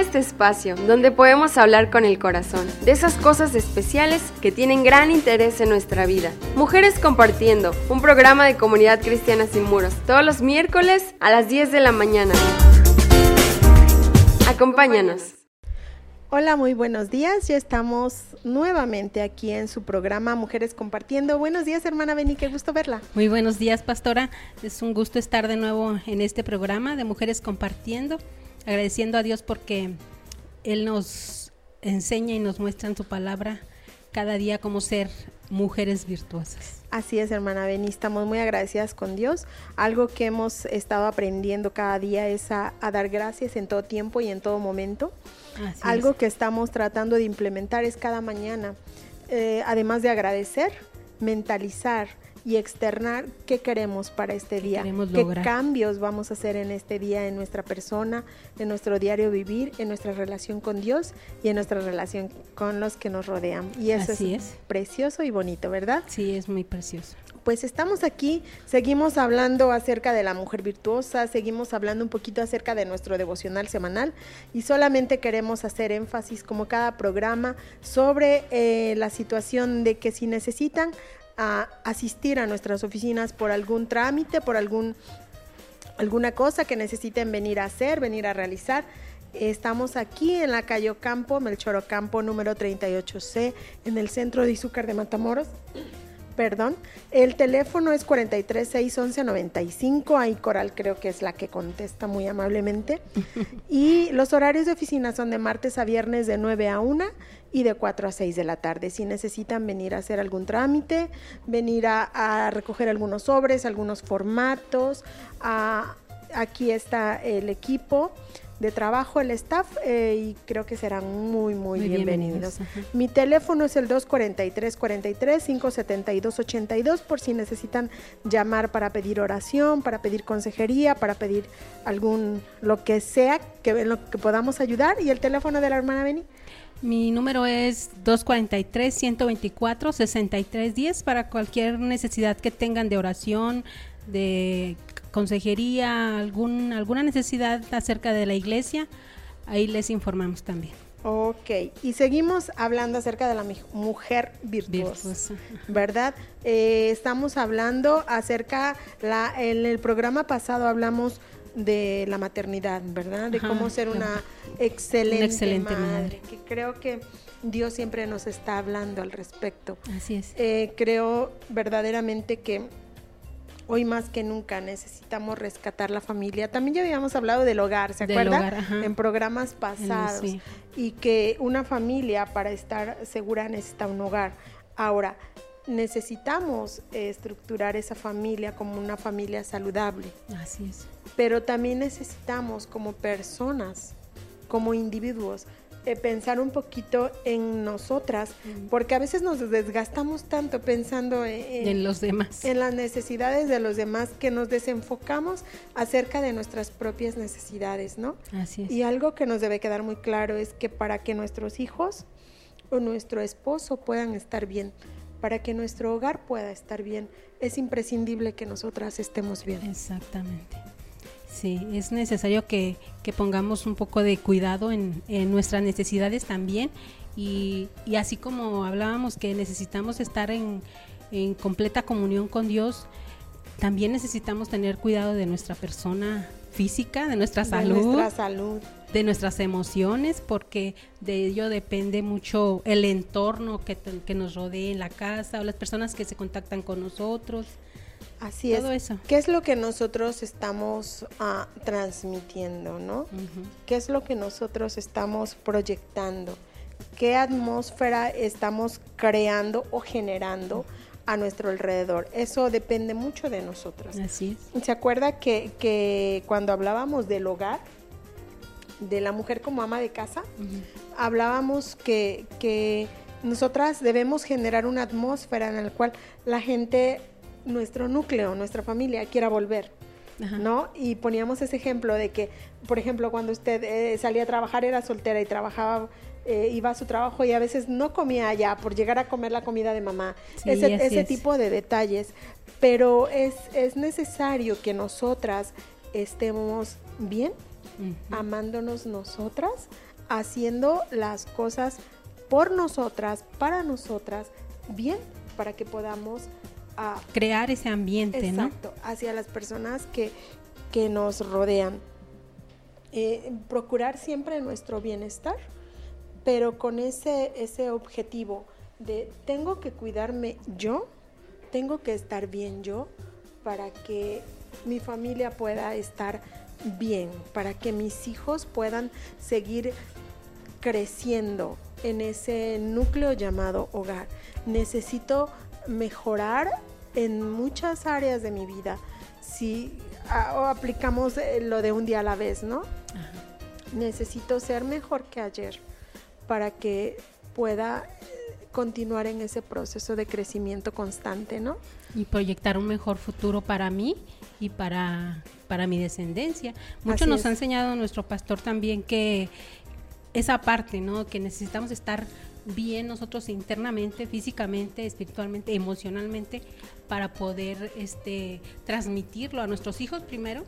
este espacio donde podemos hablar con el corazón de esas cosas especiales que tienen gran interés en nuestra vida. Mujeres Compartiendo, un programa de Comunidad Cristiana Sin Muros, todos los miércoles a las 10 de la mañana. Acompáñanos. Hola, muy buenos días. Ya estamos nuevamente aquí en su programa Mujeres Compartiendo. Buenos días, hermana Beni, qué gusto verla. Muy buenos días, pastora. Es un gusto estar de nuevo en este programa de Mujeres Compartiendo, agradeciendo a Dios porque Él nos enseña y nos muestra en su palabra cada día cómo ser mujeres virtuosas. Así es, hermana Beni, estamos muy agradecidas con Dios. Algo que hemos estado aprendiendo cada día es a dar gracias en todo tiempo y en todo momento. Así algo es. Que estamos tratando de implementar es cada mañana, además de agradecer, mentalizar y externar qué queremos para este día, qué cambios vamos a hacer en este día, en nuestra persona, en nuestro diario vivir, en nuestra relación con Dios y en nuestra relación con los que nos rodean. Y eso es precioso y bonito, ¿verdad? Sí, es muy precioso. Pues estamos aquí, seguimos hablando acerca de la mujer virtuosa, seguimos hablando un poquito acerca de nuestro devocional semanal y solamente queremos hacer énfasis, como cada programa, sobre la situación de que si necesitan a asistir a nuestras oficinas por algún trámite, por alguna cosa que necesiten venir a hacer, venir a realizar. Estamos aquí en la calle Ocampo, Melchor Ocampo, número 38C, en el centro de Izúcar de Matamoros. El teléfono es 43 611 95. Ahí Coral creo que es la que contesta muy amablemente. Y los horarios de oficina son de martes a viernes de 9 a 1 y de 4 a 6 de la tarde. Si necesitan venir a hacer algún trámite, venir a recoger algunos sobres, algunos formatos, aquí está el equipo de trabajo, el staff, y creo que serán muy bienvenidos. Mi teléfono es el 243-43-572-82 por si necesitan llamar para pedir oración, para pedir consejería, para pedir lo que sea, en lo que podamos ayudar. ¿Y el teléfono de la hermana Beni? Mi número es 243-124-6310 para cualquier necesidad que tengan de oración, de consejería, alguna necesidad acerca de la iglesia, ahí les informamos también. Ok, y seguimos hablando acerca de la mujer virtuosa. ¿Verdad? Estamos hablando acerca, en el programa pasado hablamos de la maternidad, ¿verdad? De cómo ser una excelente madre. Que creo que Dios siempre nos está hablando al respecto. Así es. Creo verdaderamente que hoy más que nunca necesitamos rescatar la familia. También ya habíamos hablado del hogar, ¿se acuerdan? En programas pasados. Sí. Y que una familia para estar segura necesita un hogar. Ahora, necesitamos estructurar esa familia como una familia saludable. Así es. Pero también necesitamos como personas, como individuos, pensar un poquito en nosotras, porque a veces nos desgastamos tanto pensando en los demás, en las necesidades de los demás, que nos desenfocamos acerca de nuestras propias necesidades, ¿no? Así es. Y algo que nos debe quedar muy claro es que para que nuestros hijos o nuestro esposo puedan estar bien, para que nuestro hogar pueda estar bien, es imprescindible que nosotras estemos bien. Exactamente. Sí, es necesario que pongamos un poco de cuidado en nuestras necesidades también y así como hablábamos que necesitamos estar en completa comunión con Dios, también necesitamos tener cuidado de nuestra persona física, de nuestra salud, de nuestras emociones, porque de ello depende mucho el entorno que nos rodee en la casa o las personas que se contactan con nosotros. Así todo es. Eso. ¿Qué es lo que nosotros estamos transmitiendo, ¿no? Uh-huh. ¿Qué es lo que nosotros estamos proyectando? ¿Qué atmósfera estamos creando o generando a nuestro alrededor? Eso depende mucho de nosotros. Así es. ¿Se acuerda que cuando hablábamos del hogar, de la mujer como ama de casa, hablábamos que nosotras debemos generar una atmósfera en la cual la gente, nuestro núcleo, nuestra familia quiera volver, ¿no? Y poníamos ese ejemplo de que, por ejemplo, cuando usted salía a trabajar, era soltera y trabajaba, iba a su trabajo y a veces no comía allá por llegar a comer la comida de mamá, sí, ese tipo de detalles, pero es necesario que nosotras estemos bien, amándonos nosotras, haciendo las cosas por nosotras, para nosotras, bien, para que podamos crear ese ambiente, exacto, ¿no? Hacia las personas que nos rodean. Procurar siempre nuestro bienestar, pero con ese objetivo de tengo que cuidarme yo, tengo que estar bien yo, para que mi familia pueda estar bien, para que mis hijos puedan seguir creciendo en ese núcleo llamado hogar. Necesito mejorar en muchas áreas de mi vida. Si aplicamos lo de un día a la vez, ¿no? Ajá. Necesito ser mejor que ayer para que pueda continuar en ese proceso de crecimiento constante, ¿no? Y proyectar un mejor futuro para mí y para mi descendencia. Mucho nos ha enseñado nuestro pastor también que esa parte, ¿no? Que necesitamos estar bien nosotros internamente, físicamente, espiritualmente, emocionalmente, para poder transmitirlo a nuestros hijos primero,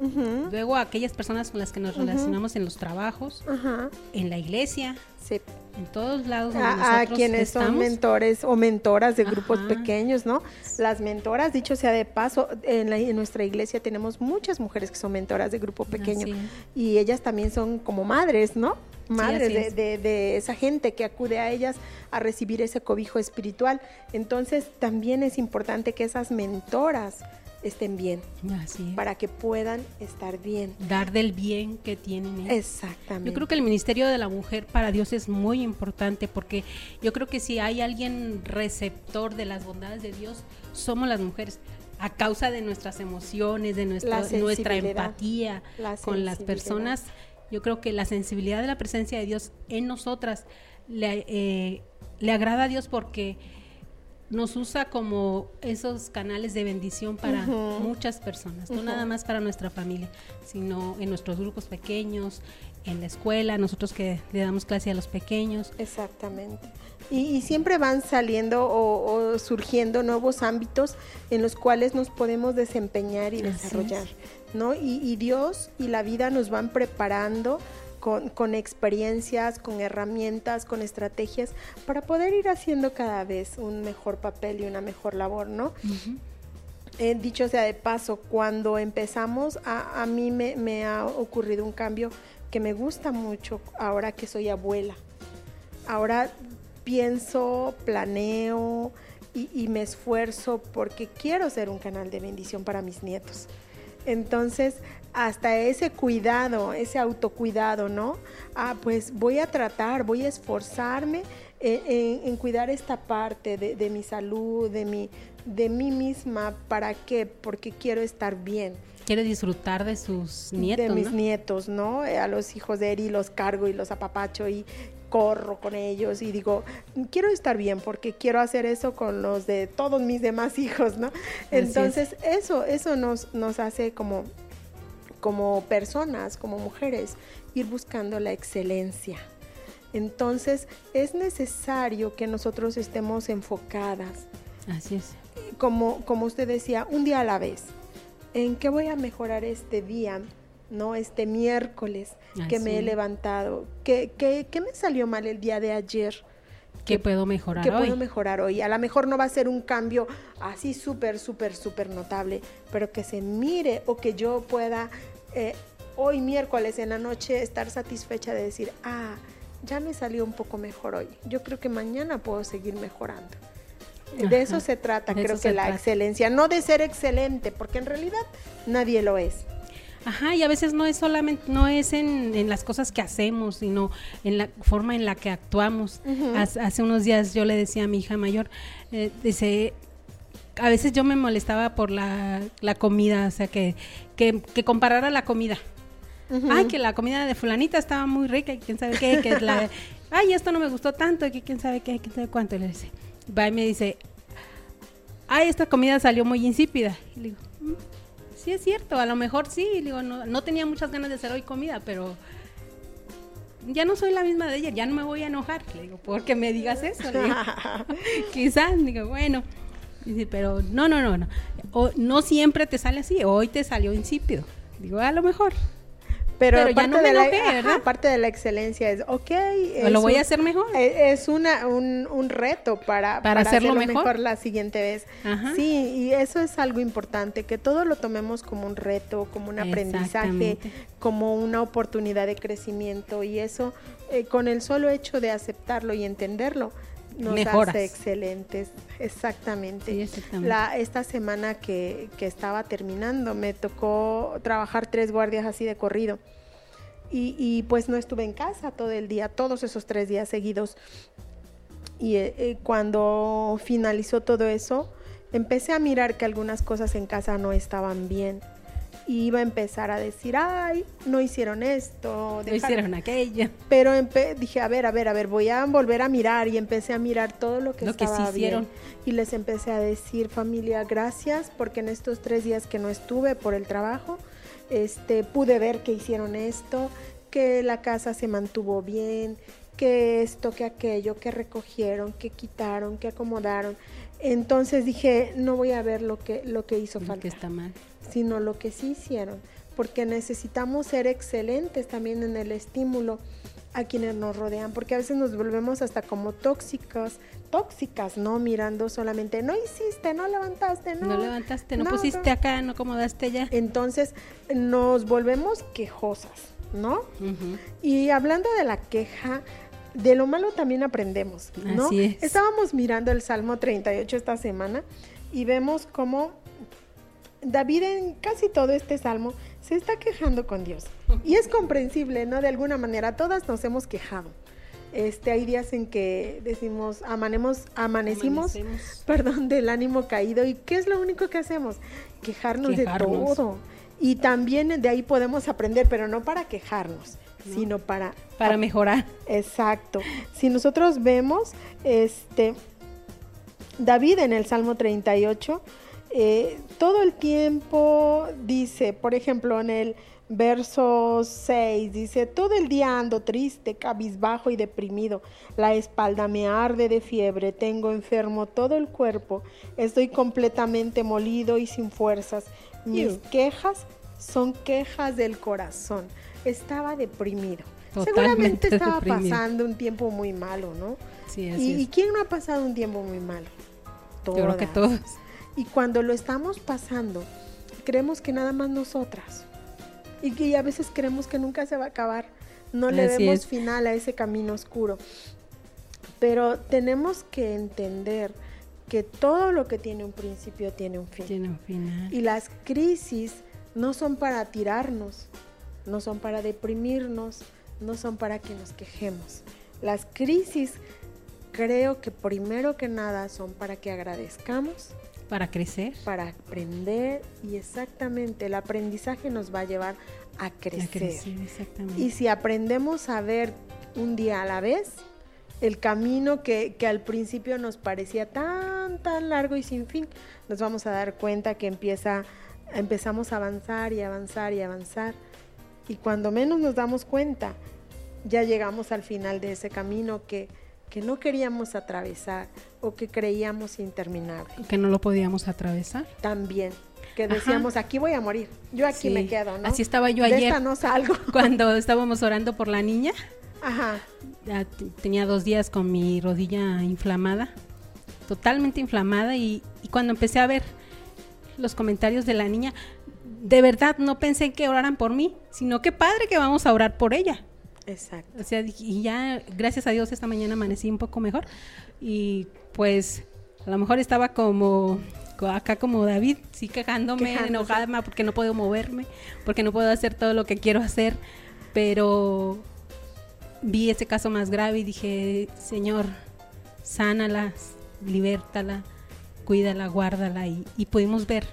uh-huh, luego a aquellas personas con las que nos relacionamos, uh-huh, en los trabajos, uh-huh, en la iglesia, sí, en todos lados donde nosotros a quienes estamos. Son mentores o mentoras de grupos, ajá, pequeños, ¿no? Las mentoras, dicho sea de paso, en nuestra iglesia tenemos muchas mujeres que son mentoras de grupo pequeño, y ellas también son como madres, ¿no? Madres, sí, de esa gente que acude a ellas a recibir ese cobijo espiritual. Entonces también es importante que esas mentoras estén bien, así es, para que puedan estar bien, dar del bien que tienen ellos. Exactamente. Yo creo que el ministerio de la mujer para Dios es muy importante, porque yo creo que si hay alguien receptor de las bondades de Dios, somos las mujeres, a causa de nuestras emociones, de nuestra empatía con las personas. Yo creo que la sensibilidad de la presencia de Dios en nosotras le agrada a Dios, porque nos usa como esos canales de bendición para, uh-huh, muchas personas, no, uh-huh, nada más para nuestra familia, sino en nuestros grupos pequeños, en la escuela, nosotros que le damos clase a los pequeños. Exactamente. Y siempre van saliendo o surgiendo nuevos ámbitos en los cuales nos podemos desempeñar y desarrollar, ¿no? Y Dios y la vida nos van preparando con experiencias, con herramientas, con estrategias, para poder ir haciendo cada vez un mejor papel y una mejor labor, ¿no? Uh-huh. Dicho sea de paso, cuando empezamos, a mí me ha ocurrido un cambio que me gusta mucho ahora que soy abuela. Ahora pienso, planeo y me esfuerzo porque quiero ser un canal de bendición para mis nietos. Entonces, hasta ese cuidado, ese autocuidado, ¿no? Pues voy a tratar, voy a esforzarme en cuidar esta parte de mi salud, de mí misma. ¿Para qué? Porque quiero estar bien. Quiere disfrutar de sus nietos, de mis, ¿no?, nietos, ¿no? A los hijos de Eri los cargo y los apapacho y corro con ellos y digo, quiero estar bien porque quiero hacer eso con los de todos mis demás hijos, ¿no? Entonces, eso nos hace como personas, como mujeres, ir buscando la excelencia. Entonces, es necesario que nosotros estemos enfocadas. Así es. Como usted decía, un día a la vez. ¿En qué voy a mejorar este día? ¿No? Este miércoles que me he levantado. ¿Qué me salió mal el día de ayer? ¿Qué puedo mejorar hoy? ¿Qué puedo mejorar hoy? A lo mejor no va a ser un cambio así súper, súper, súper notable, pero que se mire, o que yo pueda hoy miércoles en la noche estar satisfecha de decir, ya me salió un poco mejor hoy. Yo creo que mañana puedo seguir mejorando. De eso se trata, creo que la excelencia. No de ser excelente, porque en realidad nadie lo es. Ajá, y a veces no es solamente, no es en las cosas que hacemos, sino en la forma en la que actuamos. Uh-huh. Hace unos días yo le decía a mi hija mayor, dice, a veces yo me molestaba por la comida, o sea, que comparara la comida. Uh-huh. Ay, que la comida de fulanita estaba muy rica y quién sabe qué, que ay, esto no me gustó tanto, que quién sabe qué, quién sabe cuánto. Y le dice, va y me dice, ay, esta comida salió muy insípida. Y le digo, sí, es cierto, a lo mejor sí, digo, no tenía muchas ganas de hacer hoy comida, pero ya no soy la misma de ella, ya no me voy a enojar, le digo, porque me digas eso, le digo. Quizás, digo, bueno, dice, pero no, no siempre te sale así, hoy te salió insípido, digo, a lo mejor. pero ya no me enojé, ¿verdad? Parte de la excelencia es, ok, lo voy a hacer mejor. Es un reto para hacerlo mejor la siguiente vez. Ajá. Sí, y eso es algo importante, que todo lo tomemos como un reto, como un aprendizaje, como una oportunidad de crecimiento, y eso con el solo hecho de aceptarlo y entenderlo, nos hace excelentes. Exactamente. Sí, exactamente. Esta semana que estaba terminando, me tocó trabajar 3 guardias así de corrido. Y pues no estuve en casa todo el día, todos esos 3 días seguidos. Y cuando finalizó todo eso, empecé a mirar que algunas cosas en casa no estaban bien. Y iba a empezar a decir, ay, no hicieron esto, no hicieron aquello. Pero dije, a ver, voy a volver a mirar, y empecé a mirar todo lo que estaba bien. Lo que sí hicieron. Y les empecé a decir, familia, gracias, porque en estos 3 días que no estuve por el trabajo, pude ver que hicieron esto, que la casa se mantuvo bien, que esto, que aquello, que recogieron, que quitaron, que acomodaron. Entonces dije, no voy a ver lo que hizo falta. Que está mal. Sino lo que sí hicieron, porque necesitamos ser excelentes también en el estímulo a quienes nos rodean, porque a veces nos volvemos hasta como tóxicas, ¿no? Mirando solamente, no hiciste, no levantaste, no pusiste acá, no acomodaste allá. Entonces nos volvemos quejosas, ¿no? Uh-huh. Y hablando de la queja, de lo malo también aprendemos, ¿no? Así es. Estábamos mirando el Salmo 38 esta semana y vemos cómo David en casi todo este salmo se está quejando con Dios, y es comprensible, ¿no? De alguna manera todas nos hemos quejado. Hay días en que decimos, amanecimos del ánimo caído, y ¿qué es lo único que hacemos? Quejarnos de todo. Y también de ahí podemos aprender, pero no para quejarnos, sino para mejorar. Exacto. Si nosotros vemos, David en el Salmo 38, todo el tiempo dice, por ejemplo, en el verso 6, dice, todo el día ando triste, cabizbajo y deprimido, la espalda me arde de fiebre, tengo enfermo todo el cuerpo, estoy completamente molido y sin fuerzas, mis quejas son quejas del corazón. Estaba deprimido. Totalmente. Seguramente estaba pasando un tiempo muy malo, ¿no? Sí, así es. ¿Y quién no ha pasado un tiempo muy malo? Todas. Yo creo que todos. Y cuando lo estamos pasando, creemos que nada más nosotras. Y que a veces creemos que nunca se va a acabar. No le vemos final a ese camino oscuro. Pero tenemos que entender que todo lo que tiene un principio tiene un fin. Tiene un final. Y las crisis no son para tirarnos, no son para deprimirnos, no son para que nos quejemos. Las crisis, creo que primero que nada, son para que agradezcamos. Para crecer. Para aprender, y exactamente, el aprendizaje nos va a llevar a crecer. Exactamente. Y si aprendemos a ver un día a la vez, el camino que al principio nos parecía tan largo y sin fin, nos vamos a dar cuenta que empezamos a avanzar y avanzar y avanzar. Y cuando menos nos damos cuenta, ya llegamos al final de ese camino que no queríamos atravesar, o que creíamos interminable. Que no lo podíamos atravesar. También, que decíamos, Aquí voy a morir, yo aquí me quedo, ¿no? Así estaba yo ayer. De esta no salgo. Cuando estábamos orando por la niña, tenía 2 días con mi rodilla inflamada, totalmente inflamada, y cuando empecé a ver los comentarios de la niña, de verdad no pensé que oraran por mí, sino que padre que vamos a orar por ella. Exacto. O sea, y ya, gracias a Dios, esta mañana amanecí un poco mejor, y pues a lo mejor estaba como acá como David, sí, quejándome, enojada porque no puedo moverme, porque no puedo hacer todo lo que quiero hacer, pero vi ese caso más grave y dije, Señor, sánala, libértala, cuídala, guárdala, y pudimos ver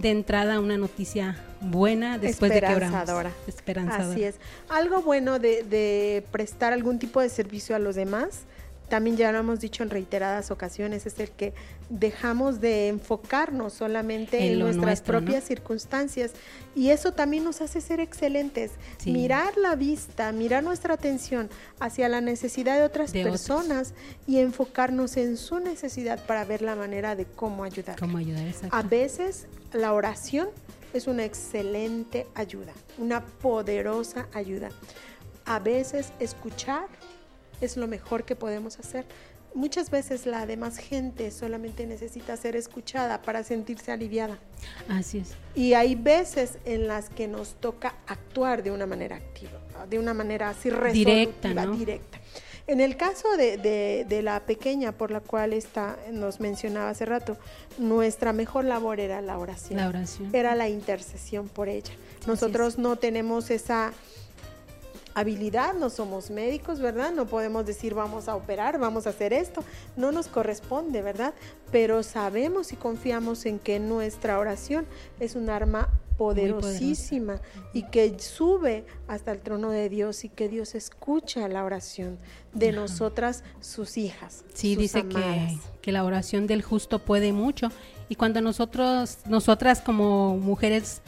de entrada una noticia buena después de que oramos. Esperanzadora. Así es. Algo bueno de prestar algún tipo de servicio a los demás, también ya lo hemos dicho en reiteradas ocasiones, es el que dejamos de enfocarnos solamente en nuestras propias circunstancias, y eso también nos hace ser excelentes. Sí. Mirar la vista, mirar nuestra atención hacia la necesidad de otras personas y enfocarnos en su necesidad para ver la manera de cómo ayudar. A veces la oración es una excelente ayuda, una poderosa ayuda. A veces escuchar es lo mejor que podemos hacer. Muchas veces la demás gente solamente necesita ser escuchada para sentirse aliviada. Así es. Y hay veces en las que nos toca actuar de una manera activa, de una manera así resolutiva, directa, ¿no? Directa. En el caso de la pequeña por la cual nos mencionaba hace rato, nuestra mejor labor era la oración. La oración. Era la intercesión por ella. Nosotros no tenemos esa habilidad, no somos médicos, ¿verdad? No podemos decir vamos a operar, vamos a hacer esto, no nos corresponde, ¿verdad? Pero sabemos y confiamos en que nuestra oración es un arma poderosísima y que sube hasta el trono de Dios y que Dios escucha la oración de nosotras, sus hijas. Sí, sus dice que la oración del justo puede mucho, y cuando nosotras como mujeres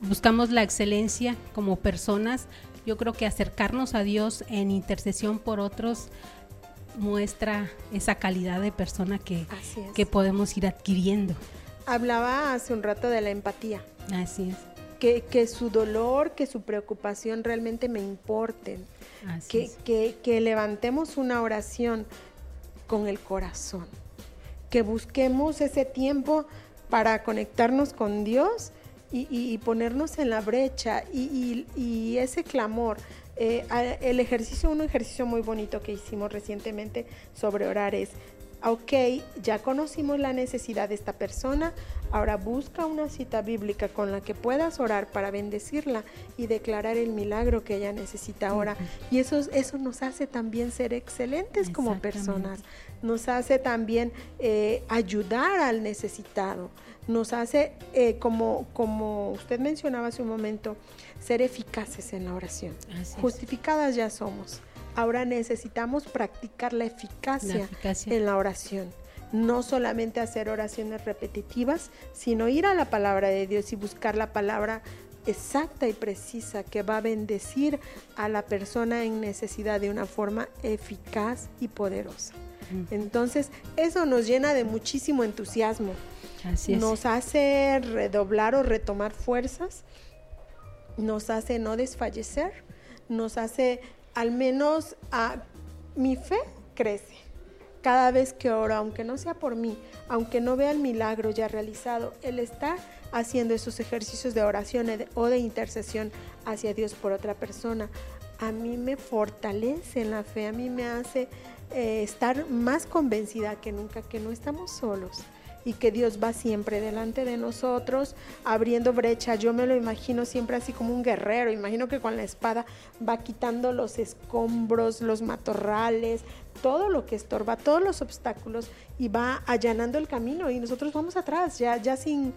buscamos la excelencia como personas, yo creo que acercarnos a Dios en intercesión por otros muestra esa calidad de persona que podemos ir adquiriendo. Hablaba hace un rato de la empatía. Así es. Que su dolor, que su preocupación realmente me importen. Así es. Que levantemos una oración con el corazón. Que busquemos ese tiempo para conectarnos con Dios y ponernos en la brecha y ese clamor. Un ejercicio muy bonito que hicimos recientemente sobre orar es: ok, ya conocimos la necesidad de esta persona, ahora busca una cita bíblica con la que puedas orar para bendecirla y declarar el milagro que ella necesita ahora. Y eso nos hace también ser excelentes como personas, nos hace también ayudar al necesitado, nos hace, como usted mencionaba hace un momento, ser eficaces en la oración. Justificadas ya somos. Ahora necesitamos practicar la eficacia en la oración. No solamente hacer oraciones repetitivas, sino ir a la palabra de Dios y buscar la palabra exacta y precisa que va a bendecir a la persona en necesidad de una forma eficaz y poderosa. Entonces, eso nos llena de muchísimo entusiasmo. Así es. Nos hace redoblar o retomar fuerzas, nos hace no desfallecer, nos hace... Al menos mi fe crece. Cada vez que oro, aunque no sea por mí, aunque no vea el milagro ya realizado, el estar haciendo esos ejercicios de oración o de intercesión hacia Dios por otra persona, a mí me fortalece en la fe, a mí me hace estar más convencida que nunca que no estamos solos. Y que Dios va siempre delante de nosotros, abriendo brecha. Yo me lo imagino siempre así como un guerrero. Imagino que con la espada va quitando los escombros, los matorrales, todo lo que estorba, todos los obstáculos, y va allanando el camino. Y nosotros vamos atrás, ya sin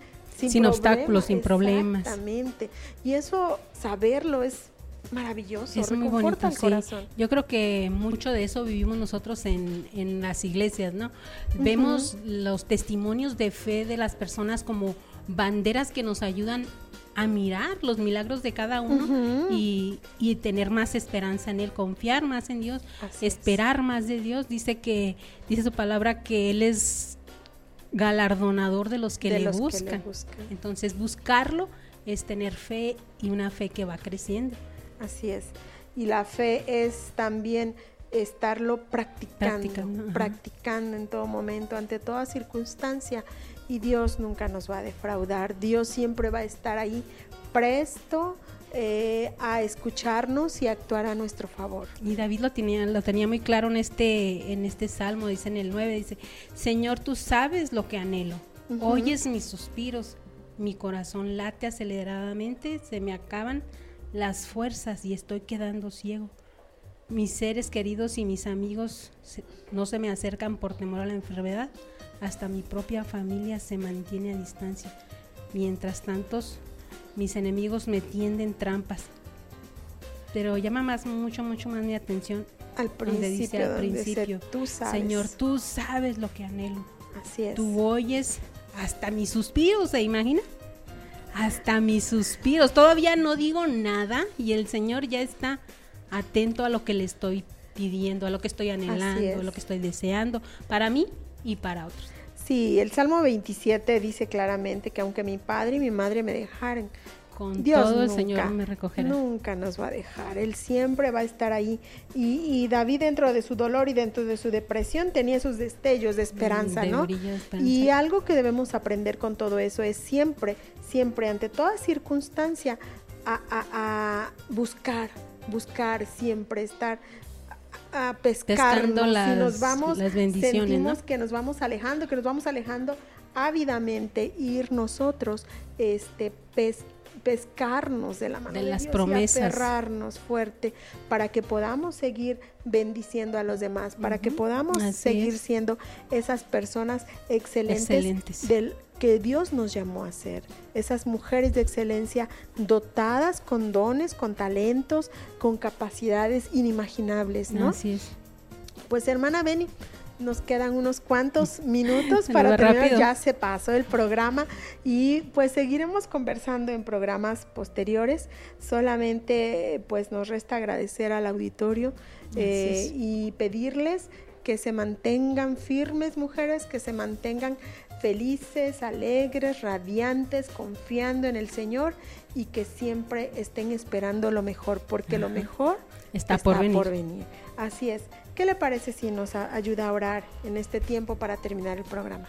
obstáculos, sin problemas. Exactamente. Y eso, saberlo, es maravilloso, es muy bonito, el corazón. Sí. Yo creo que mucho de eso vivimos nosotros en las iglesias, ¿no? Uh-huh. Vemos los testimonios de fe de las personas como banderas que nos ayudan a mirar los milagros de cada uno, uh-huh, y tener más esperanza en Él, confiar más en Dios, más de Dios. Dice su palabra que Él es galardonador de los que le buscan. Entonces, buscarlo es tener fe, y una fe que va creciendo. Así es. Y la fe es también estarlo practicando en todo momento, ante toda circunstancia, y Dios nunca nos va a defraudar. Dios siempre va a estar ahí presto a escucharnos y actuar a nuestro favor. Y David lo tenía muy claro en este salmo, dice en el 9, dice: Señor, tú sabes lo que anhelo, uh-huh, oyes mis suspiros, mi corazón late aceleradamente, se me acaban las fuerzas y estoy quedando ciego. Mis seres queridos y mis amigos no se me acercan por temor a la enfermedad. Hasta mi propia familia se mantiene a distancia. Mientras tanto, mis enemigos me tienden trampas. Pero llama mucho más mi atención al principio, tú sabes. Señor, tú sabes lo que anhelo. Así es. Tú oyes hasta mis suspiros, ¿se imagina? Hasta mis suspiros, todavía no digo nada y el Señor ya está atento a lo que le estoy pidiendo, a lo que estoy anhelando, a lo que estoy deseando, para mí y para otros. Sí, el Salmo 27 dice claramente que aunque mi padre y mi madre me dejaran, con Dios todo el nunca, Señor me recogerá. Nunca nos va a dejar, Él siempre va a estar ahí. Y David, dentro de su dolor y dentro de su depresión, tenía esos destellos de esperanza, de ¿no? brillo, esperanza. Y algo que debemos aprender con todo eso es siempre, siempre, ante toda circunstancia, a buscar siempre, estar a pescarnos. Si nos vamos, las bendiciones, sentimos, ¿no?, que nos vamos alejando, ávidamente, ir nosotros, pescarnos de la mano de las Dios promesas, y aferrarnos fuerte para que podamos seguir bendiciendo a los demás, para que podamos seguir siendo esas personas excelentes del que Dios nos llamó a ser, esas mujeres de excelencia dotadas con dones, con talentos, con capacidades inimaginables, ¿no? Así es. Pues, hermana Beni, nos quedan unos cuantos minutos para terminar, rápido. Ya se pasó el programa y pues seguiremos conversando en programas posteriores. Solamente pues nos resta agradecer al auditorio y pedirles que se mantengan firmes, mujeres, que se mantengan felices, alegres, radiantes, confiando en el Señor y que siempre estén esperando lo mejor, porque lo mejor está por venir. Así es. ¿Qué le parece si nos ayuda a orar en este tiempo para terminar el programa?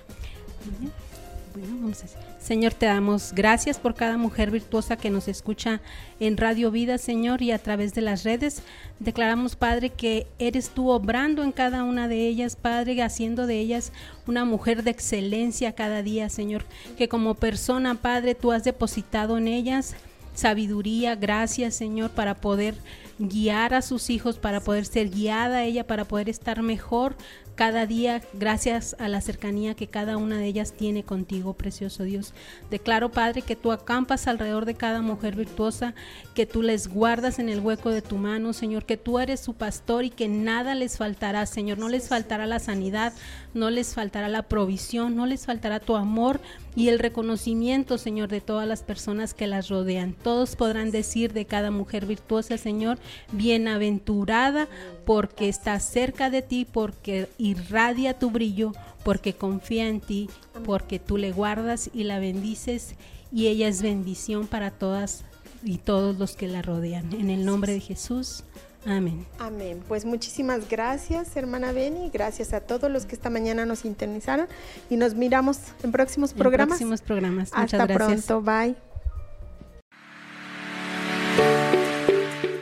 Bueno, vamos a hacer. Señor, te damos gracias por cada mujer virtuosa que nos escucha en Radio Vida, Señor, y a través de las redes. Declaramos, Padre, que eres tú obrando en cada una de ellas, Padre, haciendo de ellas una mujer de excelencia cada día, Señor, que como persona, Padre, tú has depositado en ellas sabiduría, gracias, Señor, para poder guiar a sus hijos, para poder ser guiada a ella, para poder estar mejor cada día, gracias a la cercanía que cada una de ellas tiene contigo, precioso Dios. Declaro, Padre, que tú acampas alrededor de cada mujer virtuosa, que tú les guardas en el hueco de tu mano, Señor, que tú eres su pastor y que nada les faltará, Señor. No les faltará la sanidad, no les faltará la provisión, no les faltará tu amor y el reconocimiento, Señor, de todas las personas que las rodean. Todos podrán decir de cada mujer virtuosa, Señor, bienaventurada, porque está cerca de ti, porque irradia tu brillo, porque confía en ti, porque tú le guardas y la bendices, y ella es bendición para todas y todos los que la rodean. En el nombre de Jesús. Amén. Amén. Pues muchísimas gracias, hermana Beni. Gracias a todos los que esta mañana nos sintonizaron y nos miramos en próximos programas. Hasta muchas gracias. Pronto. Bye.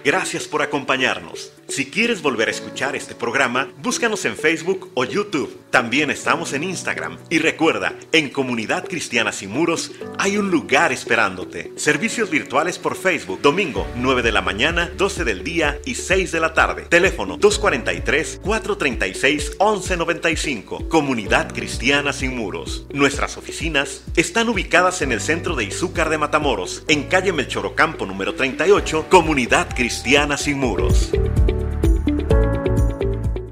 Gracias por acompañarnos. Si quieres volver a escuchar este programa, búscanos en Facebook o YouTube. También estamos en Instagram. Y recuerda, en Comunidad Cristiana Sin Muros hay un lugar esperándote. Servicios virtuales por Facebook. Domingo, 9 de la mañana, 12 del día y 6 de la tarde. Teléfono 243-436-1195. Comunidad Cristiana Sin Muros. Nuestras oficinas están ubicadas en el centro de Izúcar de Matamoros, en calle Melchor Ocampo número 38, Comunidad Cristiana Sin Muros.